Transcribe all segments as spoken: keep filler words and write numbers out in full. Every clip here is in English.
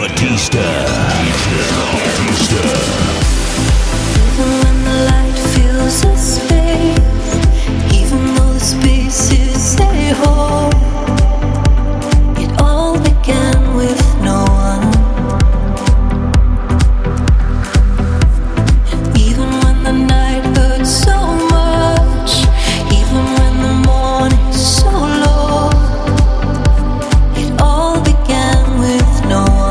Batista. Batista. Even when the light fills a space, even though the space is a hole, it all began with no one. And even when the night hurts so much, even when the morning's so low, it all began with no one.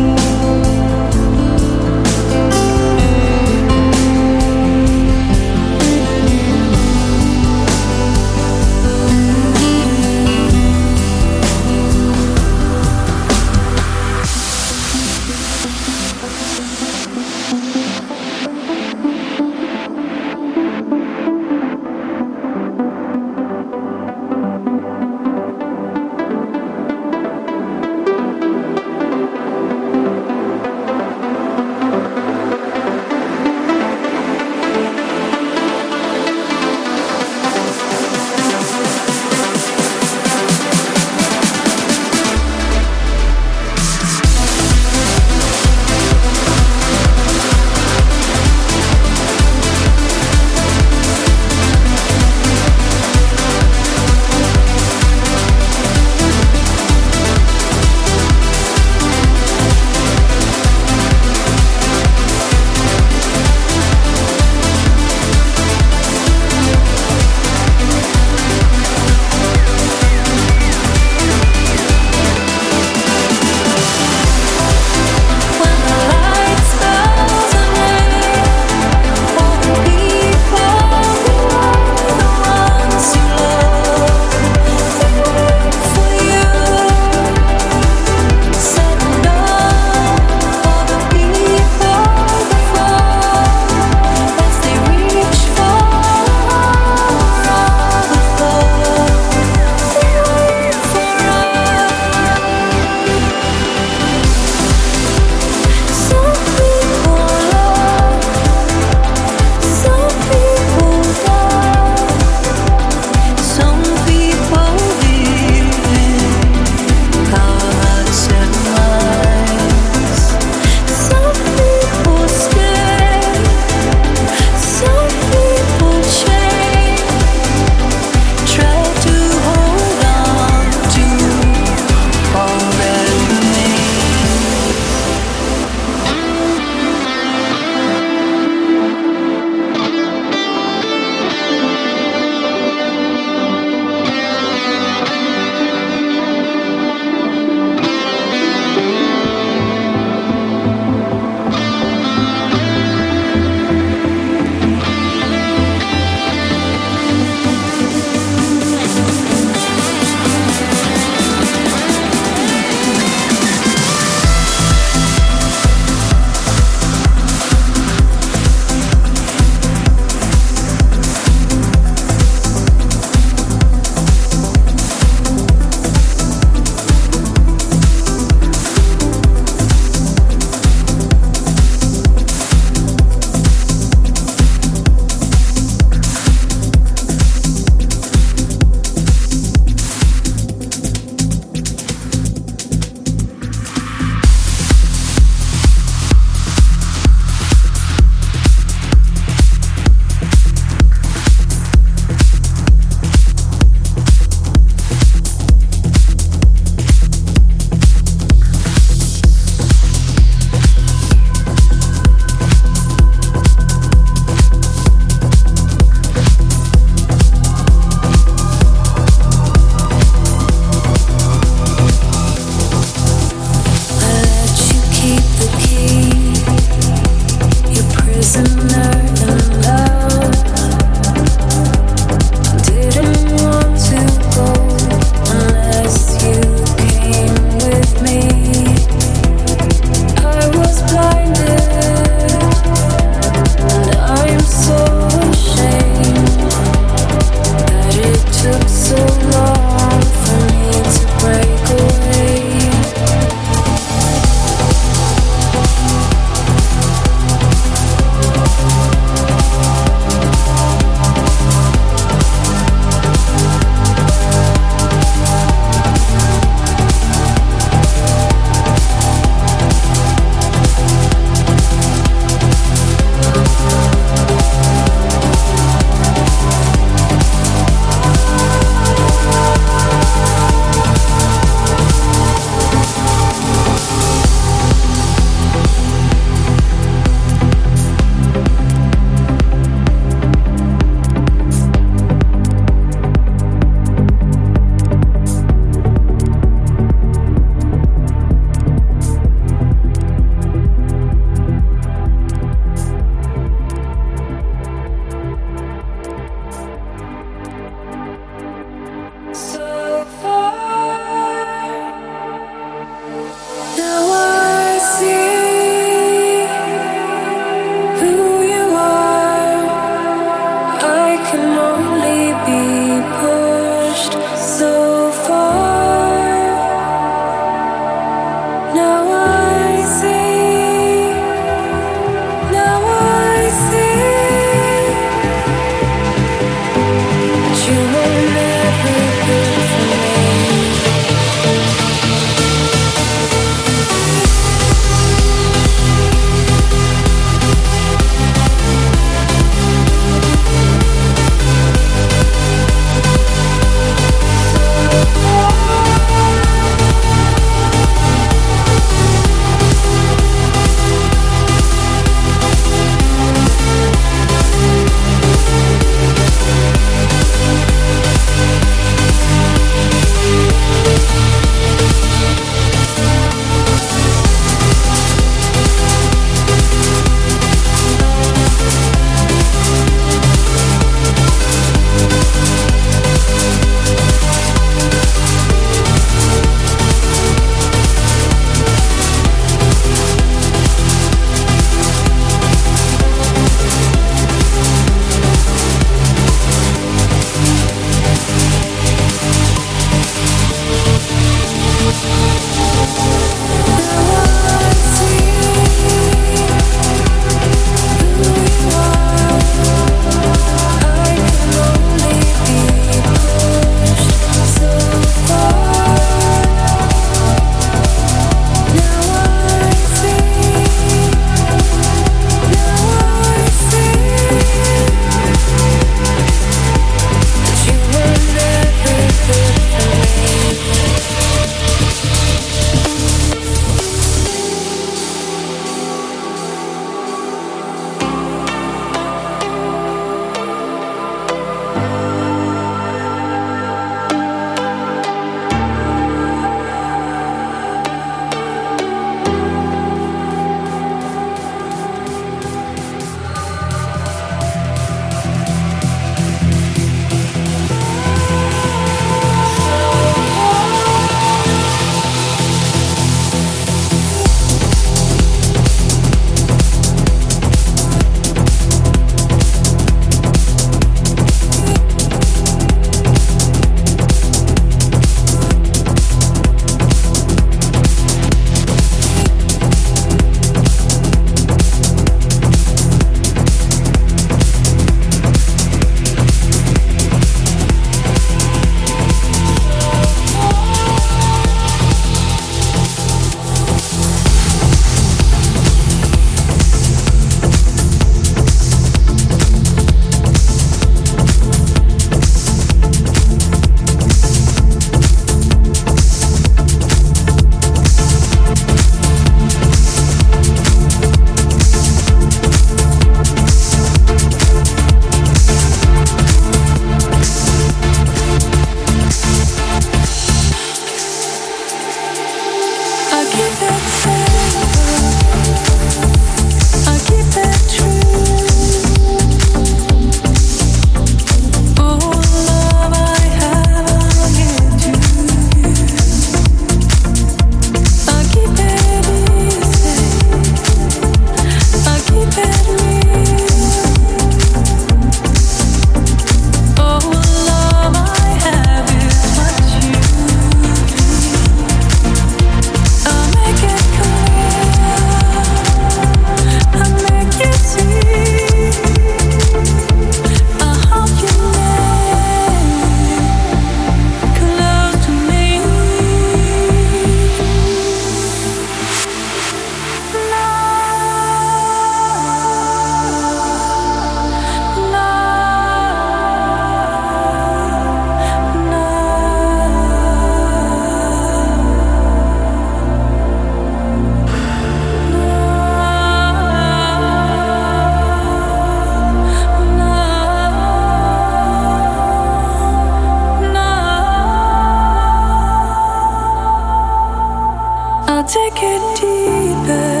Take it deeper,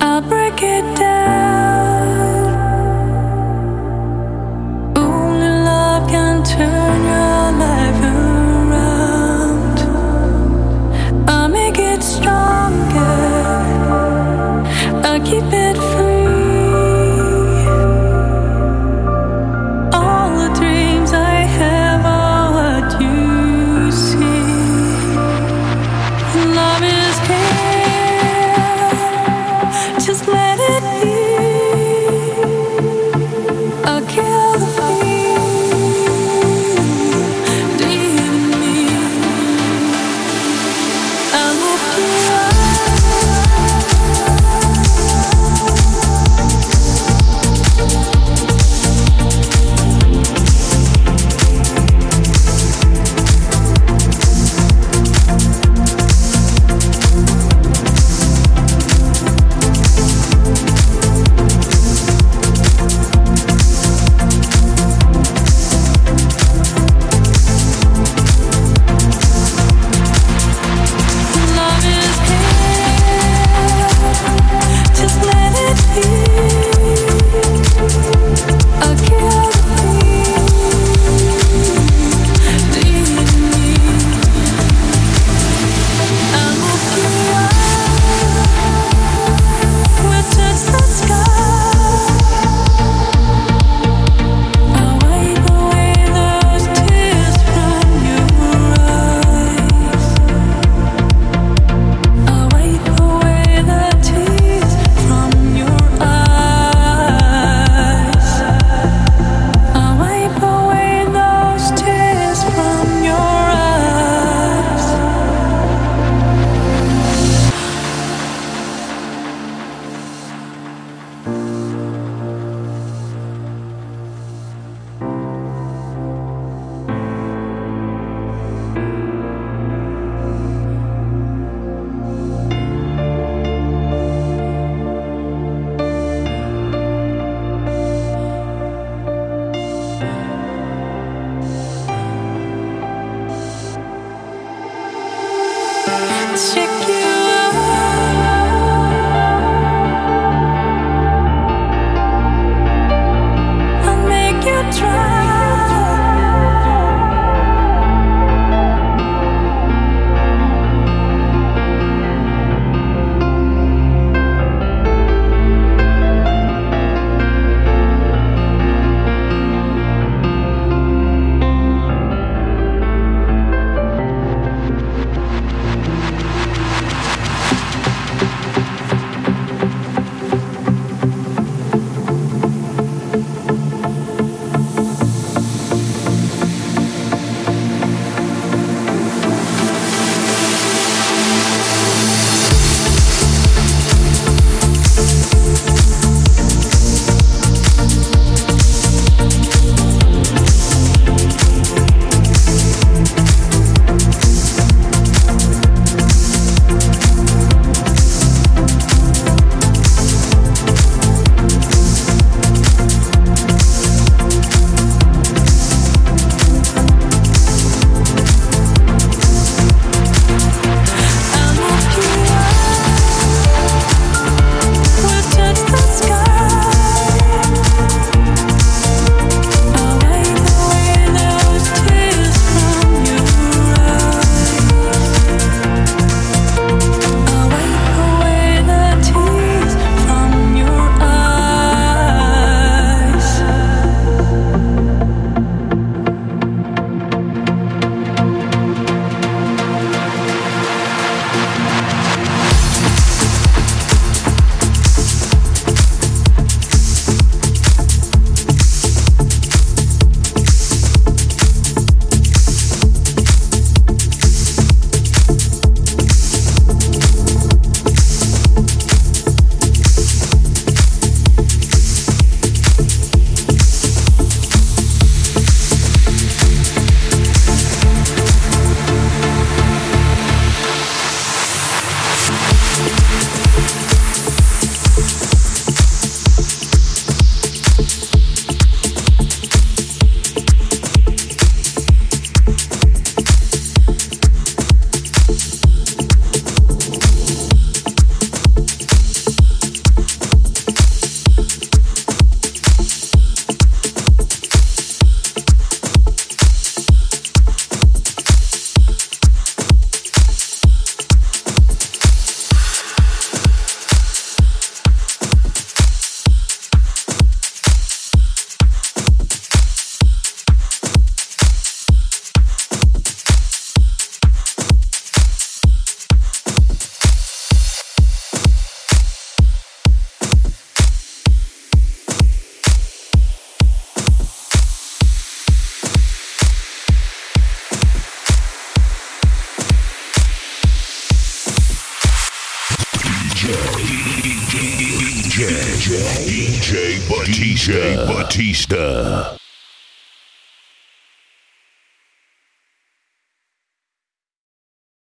I'll break it down. Only love can turn your life around. I'll make it stronger, I'll keep it free. All the dreams I have are what you see. Love is here, just let it be. I'll kill the fear deep in me. I'll lift you up. Check you out, I'll make you try. D J, D J, D J, D J Batista.